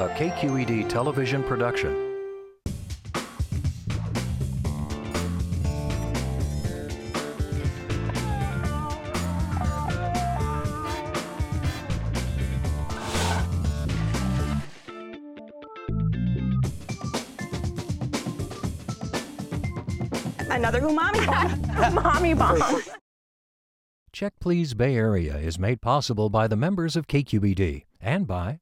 a KQED television production. Another umami bomb. Mommy bomb. Check, Please! Bay Area is made possible by the members of KQED and by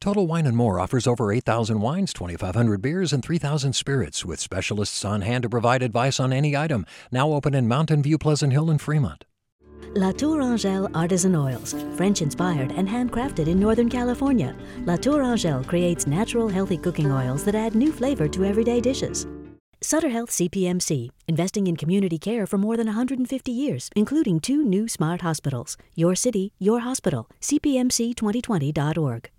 Total Wine & More offers over 8,000 wines, 2,500 beers, and 3,000 spirits with specialists on hand to provide advice on any item. Now open in Mountain View, Pleasant Hill, and Fremont. La Tourangelle Artisan Oils, French-inspired and handcrafted in Northern California. La Tourangelle creates natural, healthy cooking oils that add new flavor to everyday dishes. Sutter Health CPMC, investing in community care for more than 150 years, including 2 new smart hospitals. Your city, your hospital. CPMC2020.org.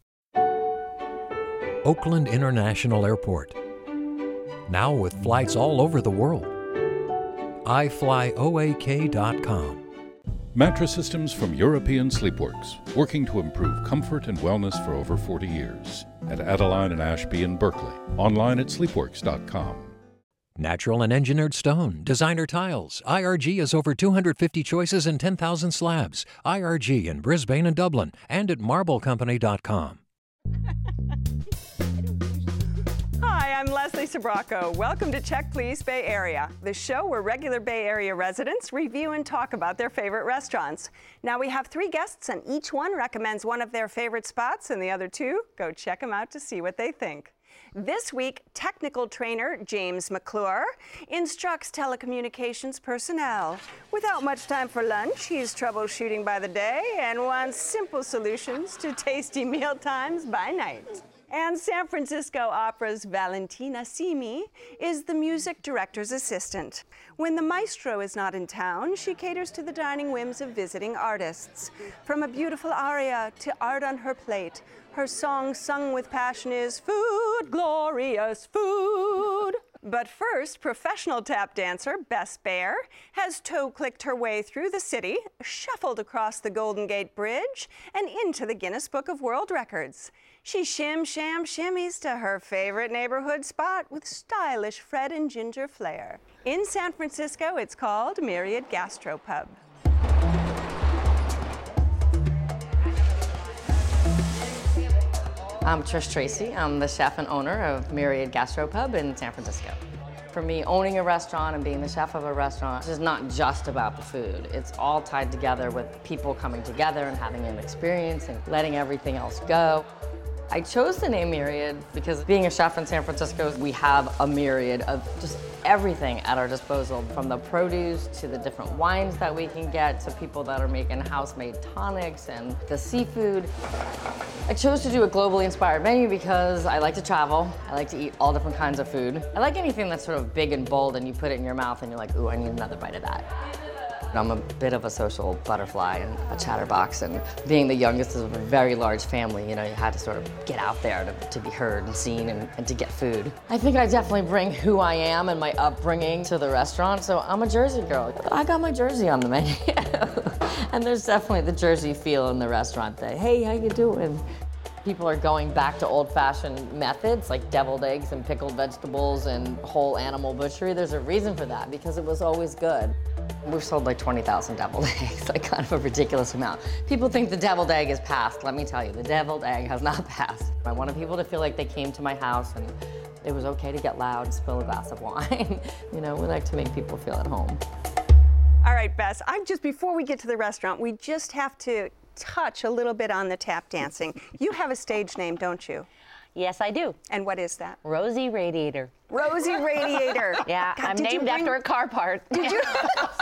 Oakland International Airport, now with flights all over the world. iFlyOAK.com. Mattress systems from European Sleepworks, working to improve comfort and wellness for over 40 years. At Adeline and Ashby in Berkeley. Online at sleepworks.com. Natural and engineered stone, designer tiles. IRG has over 250 choices and 10,000 slabs. IRG in Brisbane and Dublin and at marblecompany.com. Hi, I'm Leslie Sbrocco. Welcome to Check, Please! Bay Area, the show where regular Bay Area residents review and talk about their favorite restaurants. Now we have 3 guests and each one recommends one of their favorite spots and the other 2 go check them out to see what they think. This week, technical trainer James McClure instructs telecommunications personnel. Without much time for lunch, he's troubleshooting by the day and wants simple solutions to tasty meal times by night. And San Francisco Opera's Valentina Simi is the music director's assistant. When the maestro is not in town, she caters to the dining whims of visiting artists. From a beautiful aria to art on her plate, her song sung with passion is food, glorious food. But first, professional tap dancer Bess Bear has toe-clicked her way through the city, shuffled across the Golden Gate Bridge, and into the Guinness Book of World Records. She shim-sham shimmies to her favorite neighborhood spot with stylish Fred and Ginger flair. In San Francisco, it's called Myriad Gastropub. I'm Trish Tracy. I'm the chef and owner of Myriad Gastropub in San Francisco. For me, owning a restaurant and being the chef of a restaurant is not just about the food. It's all tied together with people coming together and having an experience and letting everything else go. I chose the name Myriad because being a chef in San Francisco, we have a myriad of just everything at our disposal, from the produce to the different wines that we can get to people that are making house-made tonics and the seafood. I chose to do a globally inspired menu because I like to travel. I like to eat all different kinds of food. I like anything that's sort of big and bold and you put it in your mouth and you're like, ooh, I need another bite of that. I'm a bit of a social butterfly and a chatterbox, and being the youngest of a very large family, you know, you had to sort of get out there to be heard and seen and to get food. I think I definitely bring who I am and my upbringing to the restaurant, so I'm a Jersey girl. I got my Jersey on the menu. And there's definitely the Jersey feel in the restaurant that, hey, how you doing? People are going back to old-fashioned methods like deviled eggs and pickled vegetables and whole animal butchery. There's a reason for that, because it was always good. We've sold like 20,000 deviled eggs, like kind of a ridiculous amount. People think the deviled egg is past. Let me tell you, the deviled egg has not passed. I wanted people to feel like they came to my house and it was okay to get loud and spill a glass of wine. You know, we like to make people feel at home. All right, Bess, before we get to the restaurant, we just have to touch a little bit on the tap dancing. You have a stage name, don't you? Yes, I do. And what is that? Rosie Radiator. Rosie Radiator. Yeah, God, I'm named after a car part. Did you?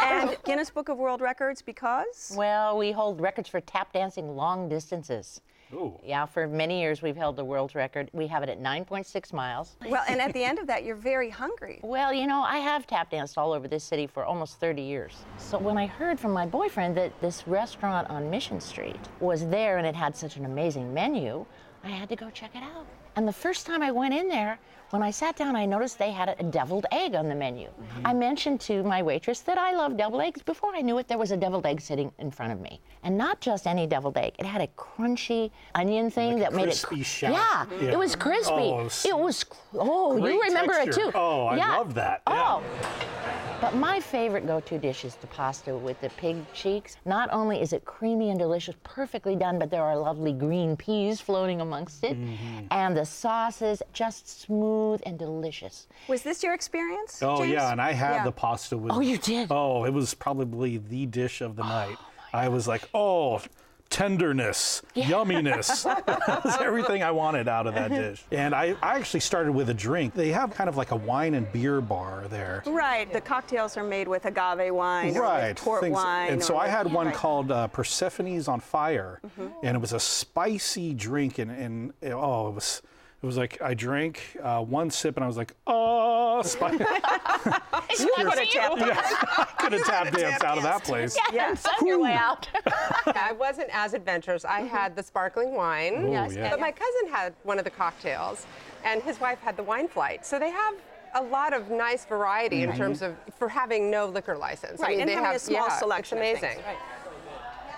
And Guinness Book of World Records because? Well, we hold records for tap dancing long distances. Ooh. Yeah, for many years we've held the world record. We have it at 9.6 miles. Well, and at the end of that, you're very hungry. Well, you know, I have tap danced all over this city for almost 30 years. So when I heard from my boyfriend that this restaurant on Mission Street was there and it had such an amazing menu, I I had to go check it out. And the first time I went in there, when I sat down, I noticed they had a deviled egg on the menu. Mm-hmm. I mentioned to my waitress that I love deviled eggs. Before I knew it, there was a deviled egg sitting in front of me. And not just any deviled egg. It had a crunchy onion thing like that made it crispy. Yeah, it was crispy. You remember texture. It too. Oh, I love that. Yeah. Oh. But my favorite go-to dish is the pasta with the pig cheeks. Not only is it creamy and delicious, perfectly done, but there are lovely green peas floating amongst it. Mm-hmm. And the sauce is just smooth and delicious. Was this your experience, James? Oh, yeah, and I had the pasta with... Oh, you did? Oh, it was probably the dish of the night. I was like, oh, tenderness, yumminess. That's everything I wanted out of that dish. And I actually started with a drink. They have kind of like a wine and beer bar there. Right, the cocktails are made with agave wine or with port wine. And so I had one called Persephone's on Fire, and it was a spicy drink, and it was... It was like, I drank one sip and I was like, oh, spicy. You could have tap danced. I could have tap danced out of that place. Yeah, and send your way out. I wasn't as adventurous. I had the sparkling wine, but my cousin had one of the cocktails, and his wife had the wine flight. So they have a lot of nice variety in terms of, for having no liquor license. Right, I mean, and they have a small selection. It's amazing.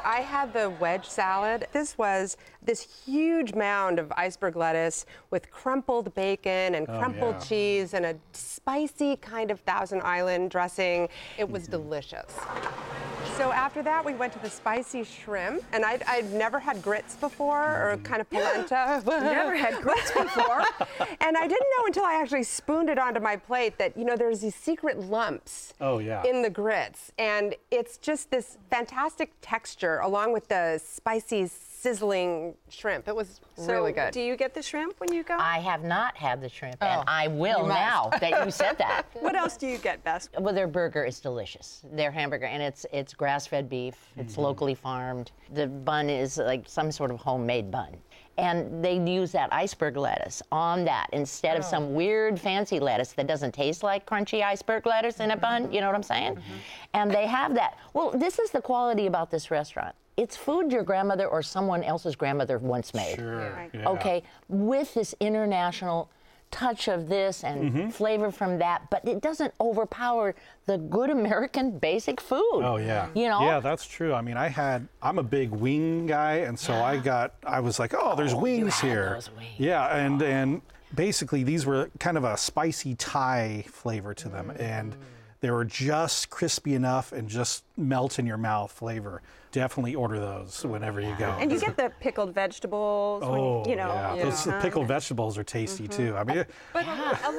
I had the wedge salad. This was this huge mound of iceberg lettuce with crumpled bacon and crumpled cheese and a spicy kind of Thousand Island dressing. It was delicious. So after that, we went to the spicy shrimp, and I'd never had grits before, or kind of polenta. Never had grits before. And I didn't know until I actually spooned it onto my plate that, you know, there's these secret lumps in the grits. And it's just this fantastic texture, along with the spicy, sizzling shrimp. It was really good. Do you get the shrimp when you go? I have not had the shrimp, and I will now that you said that. What else do you get, Bess? Well, their burger is delicious. Their hamburger, and it's grass-fed beef. It's locally farmed. The bun is like some sort of homemade bun. And they use that iceberg lettuce on that instead of some weird fancy lettuce that doesn't taste like crunchy iceberg lettuce in a bun, you know what I'm saying? Mm-hmm. And they have that. Well, this is the quality about this restaurant. It's food your grandmother or someone else's grandmother once made. Sure. Yeah. Okay, with this international touch of this and flavor from that, but it doesn't overpower the good American basic food. Oh, yeah. You know? Yeah, that's true. I mean, I'm a big wing guy, and so I was like, oh, there's wings here. Those wings. Yeah, and basically these were kind of a spicy Thai flavor to them, and they were just crispy enough and just melt in your mouth flavor. Definitely order those whenever you go. And you get the pickled vegetables. The pickled vegetables are tasty too. I mean, but a lot of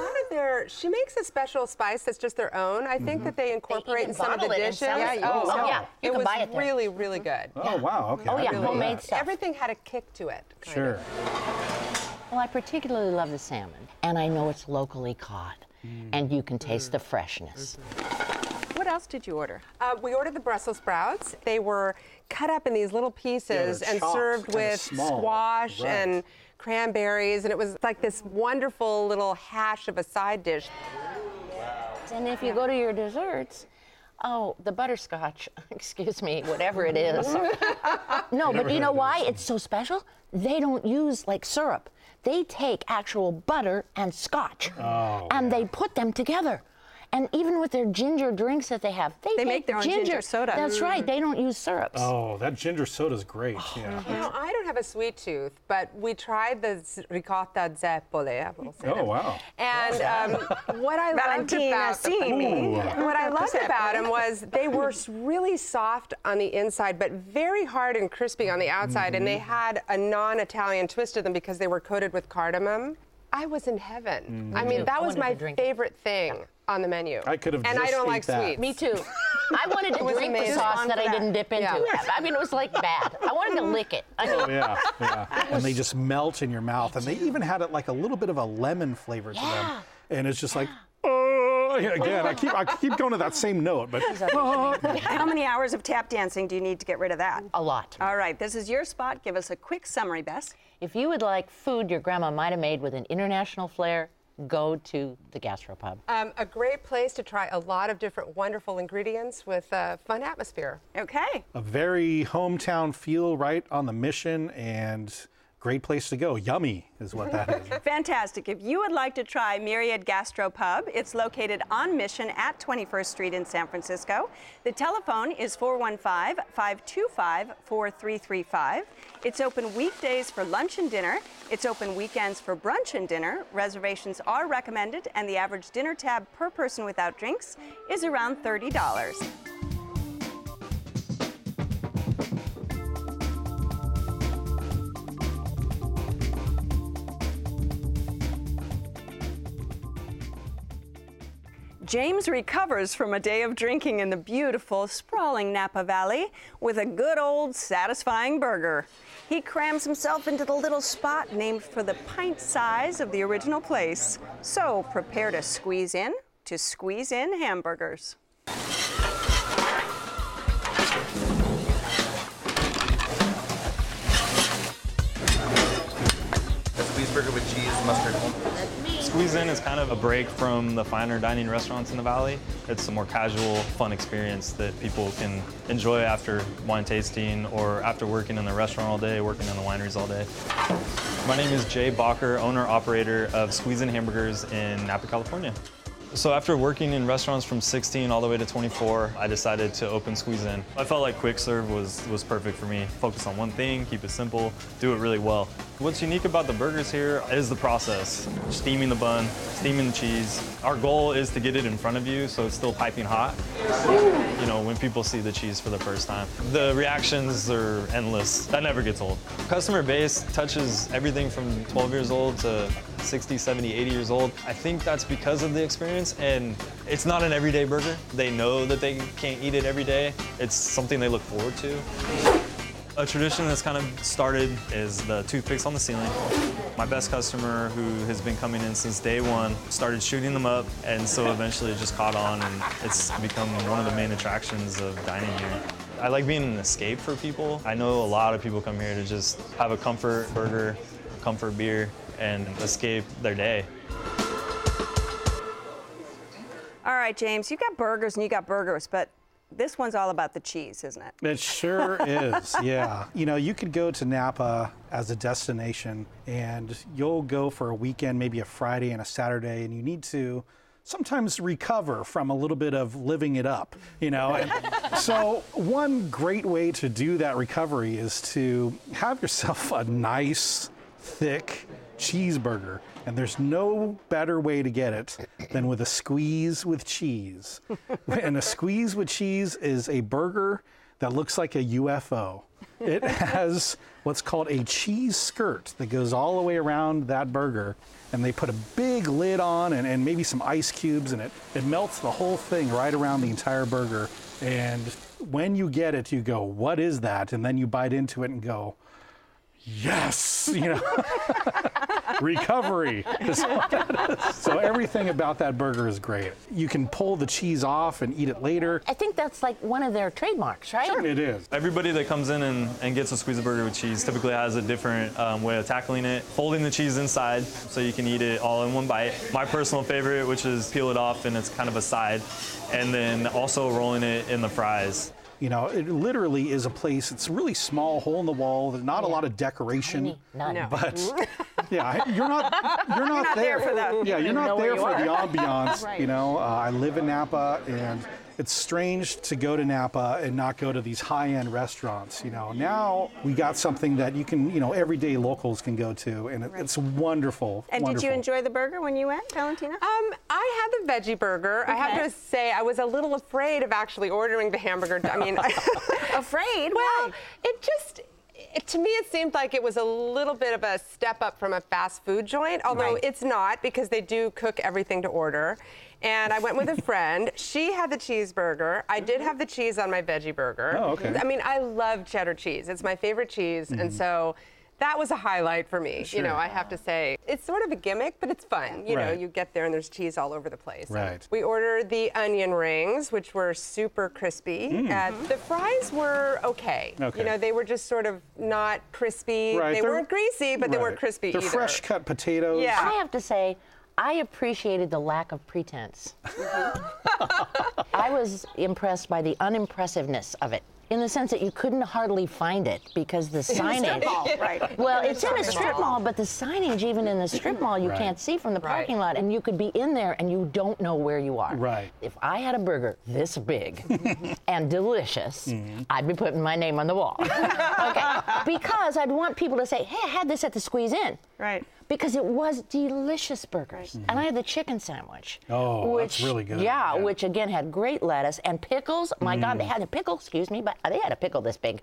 she makes a special spice that's just their own. I think that they incorporate in some of the dishes. You can buy it. It was really, really good. Oh wow! Okay. Oh yeah, really homemade stuff. Everything had a kick to it. Kind of. Well, I particularly love the salmon, and I know it's locally caught. And you can taste the freshness. What else did you order? We ordered the Brussels sprouts. They were cut up in these little pieces and served with squash and cranberries, and it was like this wonderful little hash of a side dish. Wow. And if you go to your desserts, the butterscotch, excuse me, whatever it is. No, but you know why it's so special? They don't use like syrup. They take actual butter and scotch, and they put them together. And even with their ginger drinks that they have, they make their own ginger soda. That's right. They don't use syrups. Oh, that ginger soda's great. Yeah. Now, I don't have a sweet tooth, but we tried the ricotta zeppole. Oh, wow. And what I loved about them was they were really soft on the inside, but very hard and crispy on the outside. And they had a non-Italian twist to them because they were coated with cardamom. I was in heaven. I mean, that was my favorite thing on the menu. I could have just eaten that. And I don't like sweets. Me too. I wanted to drink the sauce that I didn't dip into. Yeah. I mean, it was like bad. I wanted to lick it. I mean, and they just melt in your mouth. And they even had it like a little bit of a lemon flavor to them. And it's just like, again, I keep going to that same note, but How many hours of tap dancing do you need to get rid of that? A lot. All right, this is your spot. Give us a quick summary, Bess. If you would like food your grandma might have made with an international flair, go to the Gastropub. A great place to try a lot of different wonderful ingredients with a fun atmosphere. Okay. A very hometown feel, right on the Mission, and Great place to go. Yummy is what that is. Fantastic. If you would like to try Myriad Gastropub, it's located on Mission at 21st Street in San Francisco. The telephone is 415-525-4335. It's open weekdays for lunch and dinner. It's open weekends for brunch and dinner. Reservations are recommended, and the average dinner tab per person without drinks is around $30. James recovers from a day of drinking in the beautiful, sprawling Napa Valley with a good old satisfying burger. He crams himself into the little spot named for the pint size of the original place. So prepare to Squeeze Inn Hamburgers. A squeeze burger with cheese, mustard. Squeeze Inn is kind of a break from the finer dining restaurants in the Valley. It's a more casual, fun experience that people can enjoy after wine tasting or after working in the restaurant all day, working in the wineries all day. My name is Jay Bacher, owner-operator of Squeeze Inn Hamburgers in Napa, California. So after working in restaurants from 16 all the way to 24, I decided to open Squeeze Inn. I felt like quick serve was perfect for me. Focus on one thing, keep it simple, do it really well. What's unique about the burgers here is the process. Steaming the bun, steaming the cheese. Our goal is to get it in front of you so it's still piping hot. You know, when people see the cheese for the first time. The reactions are endless. That never gets old. Customer base touches everything from 12 years old to 60, 70, 80 years old. I think that's because of the experience, and it's not an everyday burger. They know that they can't eat it every day. It's something they look forward to. A tradition that's kind of started is the toothpicks on the ceiling. My best customer, who has been coming in since day one, started shooting them up, and so eventually it just caught on, and it's become one of the main attractions of dining here. I like being an escape for people. I know a lot of people come here to just have a comfort burger, comfort beer, and escape their day. All right, James, you got burgers and you got burgers, but this one's all about the cheese, isn't it? It sure is, yeah. You know, you could go to Napa as a destination and you'll go for a weekend, maybe a Friday and a Saturday, and you need to sometimes recover from a little bit of living it up, you know? And so one great way to do that recovery is to have yourself a nice, thick cheeseburger, and there's no better way to get it than with a squeeze with cheese. And a squeeze with cheese is a burger that looks like a UFO. It has what's called a cheese skirt that goes all the way around that burger, and they put a big lid on and maybe some ice cubes, and it melts the whole thing right around the entire burger. And when you get it, you go, "What is that?" And then you bite into it and go, "Yes!" You know, recovery is what it is. So everything about that burger is great. You can pull the cheese off and eat it later. I think that's like one of their trademarks, right? Sure, it is. Everybody that comes in and gets a squeeze burger with cheese typically has a different way of tackling it. Folding the cheese inside so you can eat it all in one bite. My personal favorite, which is peel it off and it's kind of a side. And then also rolling it in the fries. You know, it literally is a place. It's really small, hole in the wall. There's not a lot of decoration, but yeah, you're not there for that. Yeah, you're not there for the ambiance. Right. You know, I live in Napa, and it's strange to go to Napa and not go to these high-end restaurants. You know, now we got something that you can, you know, everyday locals can go to, and it's wonderful. And wonderful. Did you enjoy the burger when you went, Valentina? I had the veggie burger. Okay. I have to say, I was a little afraid of actually ordering the hamburger. I mean, afraid? Well, why? To me, it seemed like it was a little bit of a step up from a fast food joint, although it's not, because they do cook everything to order. And I went with a friend. She had the cheeseburger. I did have the cheese on my veggie burger. Oh, okay. I mean, I love cheddar cheese. It's my favorite cheese, and so that was a highlight for me. Sure. You know, I have to say, it's sort of a gimmick, but it's fun. You know, you get there and there's cheese all over the place. Right. We ordered the onion rings, which were super crispy. The fries were okay. You know, they were just sort of not crispy. Right. They weren't greasy, but they weren't crispy either. They're fresh cut potatoes. Yeah. I have to say, I appreciated the lack of pretense. I was impressed by the unimpressiveness of it. in the sense that you couldn't hardly find it because the signage. Right. Well, it's in a strip mall, but the signage, even in the strip mall, you can't see from the parking lot, and you could be in there and you don't know where you are. Right. If I had a burger this big and delicious, I'd be putting my name on the wall. Okay. Because I'd want people to say, hey, I had this at the Squeeze Inn. Right. Because it was delicious burgers. Right. And I had the chicken sandwich. Oh, which, that's really good. Yeah, yeah, which again had great lettuce and pickles. My God, they had a pickle, excuse me, but they had a pickle this big.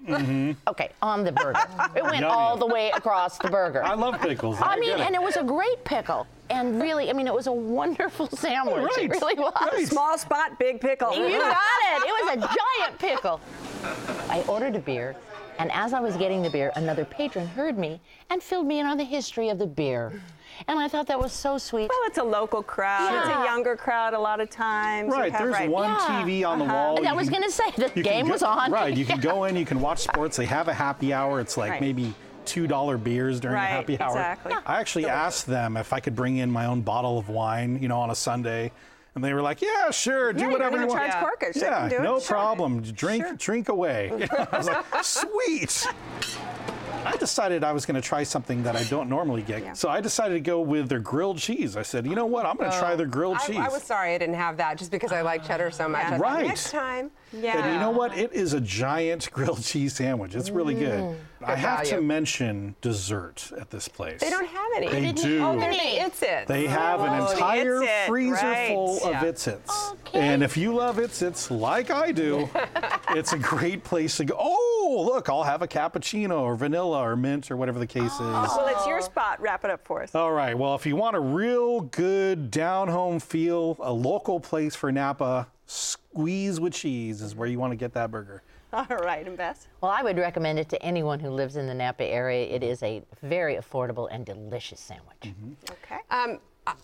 Okay, on the burger. It went all the way across the burger. I love pickles. I mean, and it was a great pickle. And really, I mean, it was a wonderful sandwich. Right. It really was. Right. Small spot, big pickle. You got it. It was a giant pickle. I ordered a beer. And as I was getting the beer, another patron heard me and filled me in on the history of the beer. And I thought that was so sweet. Well, it's a local crowd. Yeah. It's a younger crowd a lot of times. Right, there's one TV on the wall. And I was going to say, the game was on. Right, you can go in, you can watch sports. They have a happy hour. It's like maybe $2 beers during the happy hour. Exactly. Yeah. I actually asked them if I could bring in my own bottle of wine, you know, on a Sunday. And they were like, yeah, sure, do whatever you want. Yeah, no problem. Drink away. I was like, sweet. I decided I was going to try something that I don't normally get. Yeah. So I decided to go with their grilled cheese. I said, you know what? I'm going to try their grilled cheese. I was sorry I didn't have that just because I like cheddar so much. Yeah. Right. Next time. Yeah. And you know what? It is a giant grilled cheese sandwich. It's really good. I have to mention dessert at this place. They don't have any. They do. Oh, they're the Itzits. They have an entire freezer full of Itzits. Okay. And if you love Itzits like I do, it's a great place to go. Oh, look, I'll have a cappuccino or vanilla or mint or whatever the case is. Well, it's your spot. Wrap it up for us. All right. Well, if you want a real good down-home feel, a local place for Napa, Squeeze with Cheese is where you want to get that burger. All right, and Bess? Well, I would recommend it to anyone who lives in the Napa area. It is a very affordable and delicious sandwich. Okay.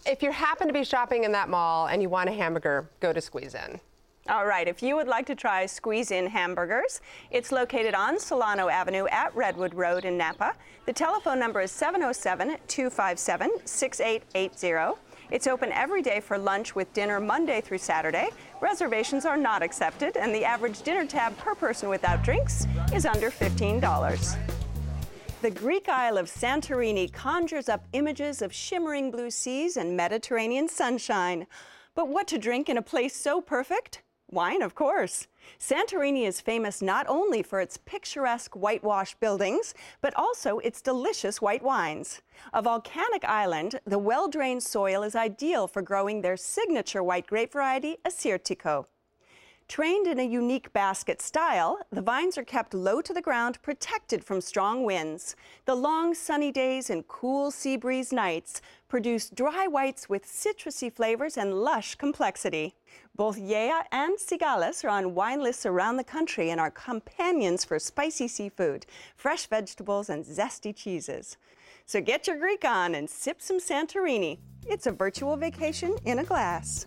If you happen to be shopping in that mall and you want a hamburger, go to Squeeze Inn. All right, if you would like to try Squeeze Inn Hamburgers, it's located on Solano Avenue at Redwood Road in Napa. The telephone number is 707-257-6880. It's open every day for lunch with dinner Monday through Saturday. Reservations are not accepted, and the average dinner tab per person without drinks is under $15. The Greek Isle of Santorini conjures up images of shimmering blue seas and Mediterranean sunshine. But what to drink in a place so perfect? Wine, of course. Santorini is famous not only for its picturesque whitewashed buildings, but also its delicious white wines. A volcanic island, the well-drained soil is ideal for growing their signature white grape variety, Assyrtiko. Trained in a unique basket style, the vines are kept low to the ground, protected from strong winds. The long sunny days and cool sea breeze nights produce dry whites with citrusy flavors and lush complexity. Both Yea and Sigalis are on wine lists around the country and are companions for spicy seafood, fresh vegetables, and zesty cheeses. So get your Greek on and sip some Santorini. It's a virtual vacation in a glass.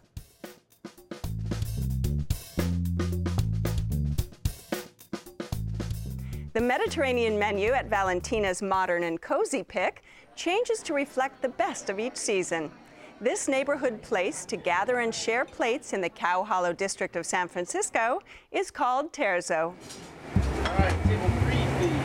The Mediterranean menu at Valentina's Modern and Cozy Pick changes to reflect the best of each season. This neighborhood place to gather and share plates in the Cow Hollow district of San Francisco is called Terzo. All right, table 3, please.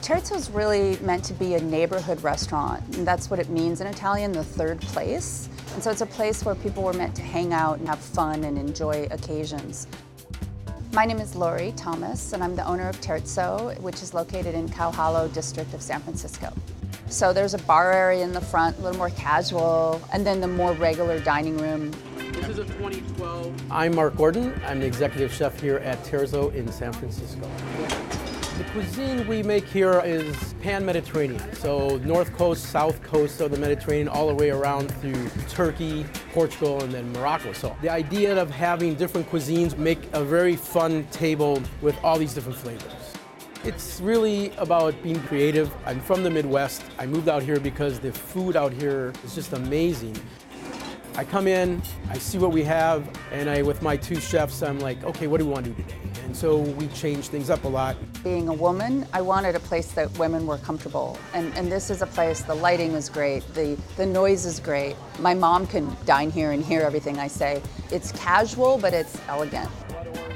Terzo's really meant to be a neighborhood restaurant, and that's what it means in Italian, the third place. And so it's a place where people were meant to hang out and have fun and enjoy occasions. My name is Laurie Thomas, and I'm the owner of Terzo, which is located in Cow Hollow district of San Francisco. So there's a bar area in the front, a little more casual, and then the more regular dining room. This is a 2012. I'm Mark Gordon. I'm the executive chef here at Terzo in San Francisco. The cuisine we make here is pan-Mediterranean, so north coast, south coast of the Mediterranean, all the way around through Turkey, Portugal, and then Morocco. So the idea of having different cuisines make a very fun table with all these different flavors. It's really about being creative. I'm from the Midwest. I moved out here because the food out here is just amazing. I come in, I see what we have, and with my two chefs, I'm like, okay, what do we want to do today? And so we changed things up a lot. Being a woman, I wanted a place that women were comfortable. And this is a place, the lighting is great, the noise is great. My mom can dine here and hear everything I say. It's casual, but it's elegant.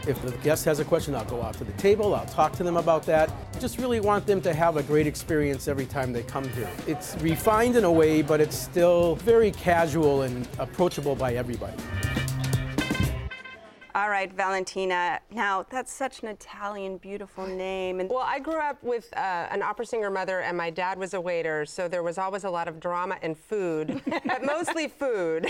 If the guest has a question, I'll go out to the table, I'll talk to them about that. Just really want them to have a great experience every time they come here. It's refined in a way, but it's still very casual and approachable by everybody. All right, Valentina. Now, that's such an Italian, beautiful name. And well, I grew up with an opera singer mother, and my dad was a waiter, so there was always a lot of drama and food, but mostly food.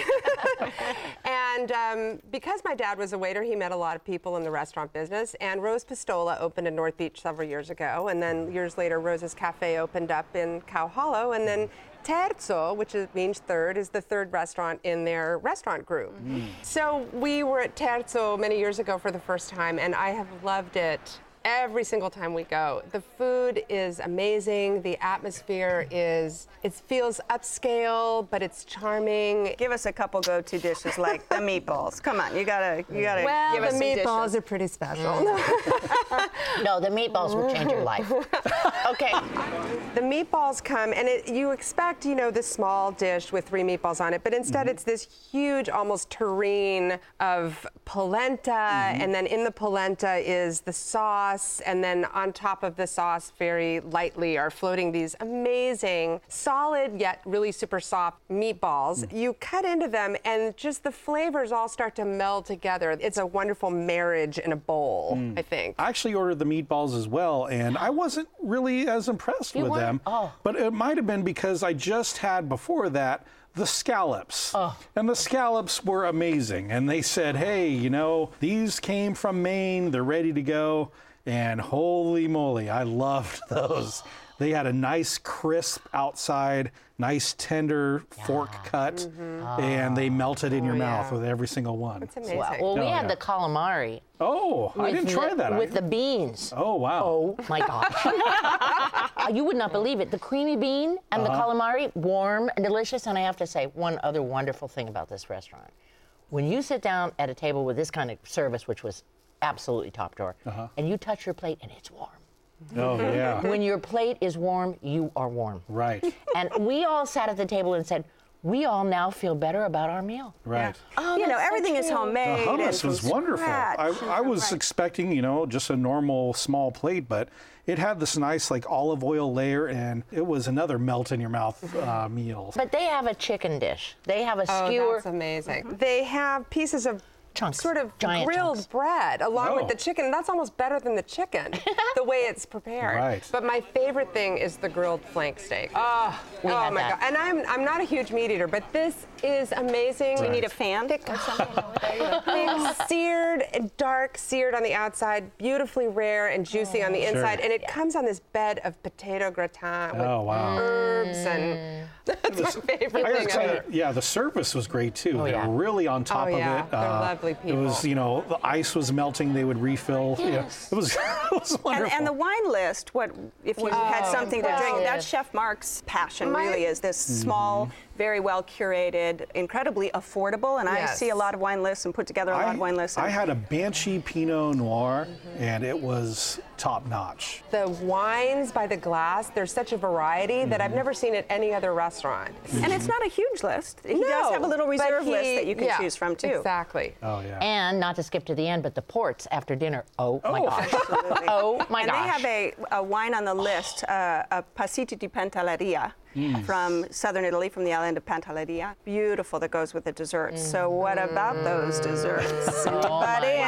And because my dad was a waiter, he met a lot of people in the restaurant business. And Rose Pistola opened in North Beach several years ago, and then years later, Rose's Cafe opened up in Cow Hollow, and then Terzo, which means third, is the third restaurant in their restaurant group. Mm. So we were at Terzo many years ago for the first time, and I have loved it every single time we go. The food is amazing. The atmosphere is, it feels upscale, but it's charming. Give us a couple go-to dishes like the meatballs. Come on, you gotta well, give us some dishes. Well, the meatballs are pretty special. No, the meatballs will change your life. Okay. The meatballs come, and you expect, you know, this small dish with 3 meatballs on it, but instead it's this huge, almost tureen of polenta, and then in the polenta is the sauce, and then on top of the sauce, very lightly, are floating these amazing, solid yet really super soft meatballs. You cut into them, and just the flavors all start to meld together. It's a wonderful marriage in a bowl, I think. I actually ordered the meatballs as well, and I wasn't really as impressed with them. Oh. But it might have been because I just had before that the scallops. Oh. And the scallops were amazing. And they said, hey, you know, these came from Maine, they're ready to go. And holy moly, I loved those. They had a nice crisp outside, nice tender fork cut, and they melted in your mouth with every single one. That's amazing. Wow. Well, we had the calamari. Oh, I didn't try that. With the beans. Oh, wow. Oh, my gosh. You would not believe it. The creamy bean and the calamari, warm and delicious. And I have to say one other wonderful thing about this restaurant. When you sit down at a table with this kind of service, which was absolutely top drawer, and you touch your plate and it's warm. Oh, yeah. When your plate is warm, you are warm. Right. And we all sat at the table and said, we all now feel better about our meal. Right. Yeah. Oh, you know, everything is homemade. The hummus was wonderful. I was expecting, you know, just a normal small plate, but it had this nice, like, olive oil layer, and it was another melt-in-your-mouth meal. But they have a chicken dish. They have a skewer. Oh, that's amazing. They have pieces of chunks, sort of grilled bread along with the chicken. That's almost better than the chicken, the way it's prepared. Right. But my favorite thing is the grilled flank steak. Oh my God. And I'm not a huge meat eater, but this is amazing. Right. We need a fan or something over there. Thick, seared, dark seared on the outside, beautifully rare and juicy on the inside, and it comes on this bed of potato gratin with herbs and that's my favorite thing. Yeah, the service was great too. They were really on top of it. They're lovely. People. It was, you know, the ice was melting. They would refill. Yes. Yeah, it was wonderful. And the wine list. What if you had something to drink? That's Chef Mark's passion. Really, is this small, very well curated, incredibly affordable. And I see a lot of wine lists and put together a lot of wine lists. I had a Banshee Pinot Noir, and it was top notch. The wines by the glass, there's such a variety that I've never seen at any other restaurant. And it's not a huge list. He does have a little reserve list that you can choose from too. Exactly. Oh, yeah. And not to skip to the end, but the ports after dinner. Oh. My gosh. Absolutely. Oh, my gosh. And they have a wine on the list, a Passito di Pantelleria. Yes. From southern Italy, from the island of Pantelleria. Beautiful, that goes with the desserts. So what about those desserts? Anybody?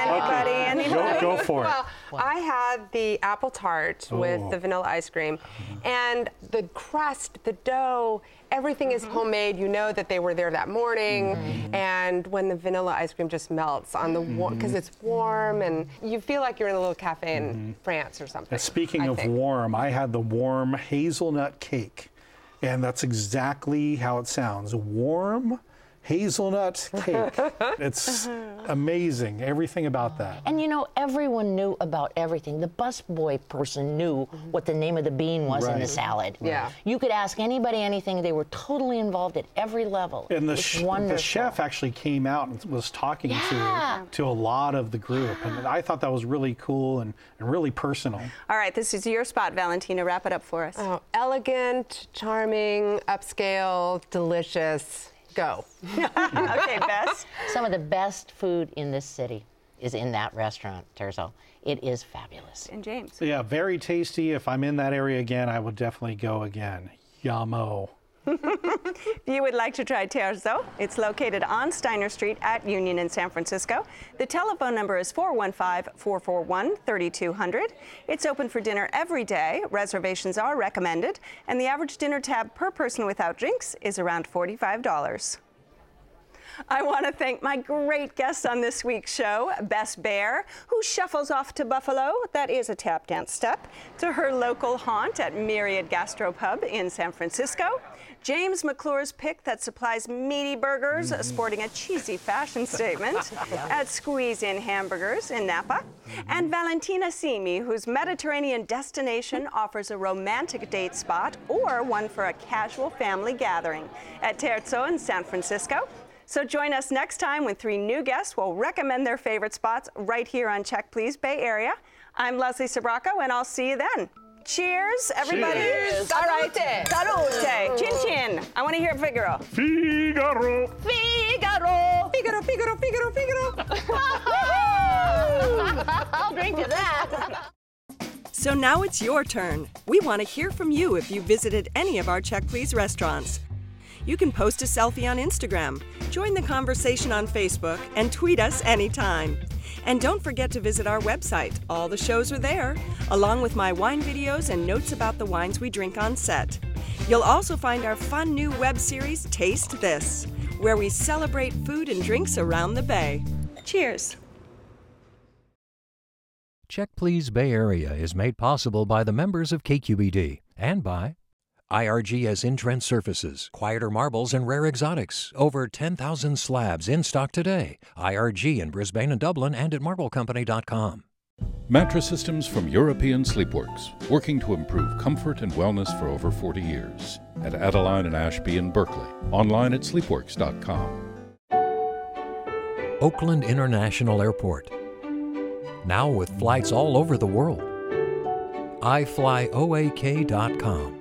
Go for it. Well, I had the apple tart with the vanilla ice cream, and the crust, the dough, everything is homemade. You know that they were there that morning, and when the vanilla ice cream just melts on the because it's warm, and you feel like you're in a little cafe in France or something. And speaking of warm, I had the warm hazelnut cake. And that's exactly how it sounds. Warm hazelnut cake. It's amazing, everything about that. And you know, everyone knew about everything. The busboy person knew what the name of the bean was in the salad. Yeah. You could ask anybody anything. They were totally involved at every level. And the chef actually came out and was talking to a lot of the group. And I thought that was really cool and really personal. All right, this is your spot, Valentina. Wrap it up for us. Oh, elegant, charming, upscale, delicious. Go. Okay, Bess. Some of the best food in this city is in that restaurant, Terzo. It is fabulous. And James. Yeah, very tasty. If I'm in that area again, I will definitely go again. Yummo. If you would like to try Terzo, it's located on Steiner Street at Union in San Francisco. The telephone number is 415-441-3200. It's open for dinner every day. Reservations are recommended. And the average dinner tab per person without drinks is around $45. I want to thank my great guests on this week's show, Bess Bear, who shuffles off to Buffalo, that is a tap dance step, to her local haunt at Myriad Gastropub in San Francisco. James McClure's pick that supplies meaty burgers, sporting a cheesy fashion statement, at Squeeze Inn Hamburgers in Napa. And Valentina Simi, whose Mediterranean destination offers a romantic date spot or one for a casual family gathering at Terzo in San Francisco. So join us next time when three new guests will recommend their favorite spots right here on Check, Please! Bay Area. I'm Leslie Sbrocco, and I'll see you then. Cheers, everybody. Cheers. All right. Salute. Chin chin. I want to hear Figaro. Figaro. Figaro. Figaro, Figaro, Figaro, Figaro. I'll drink to that. So now it's your turn. We want to hear from you if you visited any of our Check, Please! Restaurants. You can post a selfie on Instagram, join the conversation on Facebook, and tweet us anytime. And don't forget to visit our website. All the shows are there, along with my wine videos and notes about the wines we drink on set. You'll also find our fun new web series, Taste This, where we celebrate food and drinks around the Bay. Cheers. Check, Please! Bay Area is made possible by the members of KQED and by IRG has in-trend surfaces, quieter marbles, and rare exotics. Over 10,000 slabs in stock today. IRG in Brisbane and Dublin and at marblecompany.com. Mattress systems from European Sleepworks, working to improve comfort and wellness for over 40 years. At Adeline and Ashby in Berkeley. Online at sleepworks.com. Oakland International Airport. Now with flights all over the world. iflyoak.com.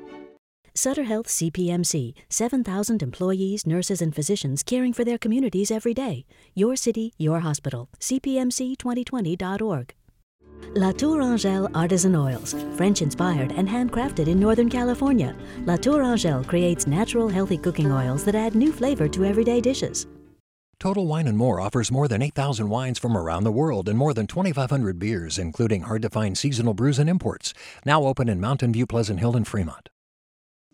Sutter Health CPMC, 7,000 employees, nurses, and physicians caring for their communities every day. Your city, your hospital. CPMC2020.org. La Tourangelle Artisan Oils, French-inspired and handcrafted in Northern California. La Tourangelle creates natural, healthy cooking oils that add new flavor to everyday dishes. Total Wine & More offers more than 8,000 wines from around the world and more than 2,500 beers, including hard-to-find seasonal brews and imports. Now open in Mountain View, Pleasant Hill, and Fremont.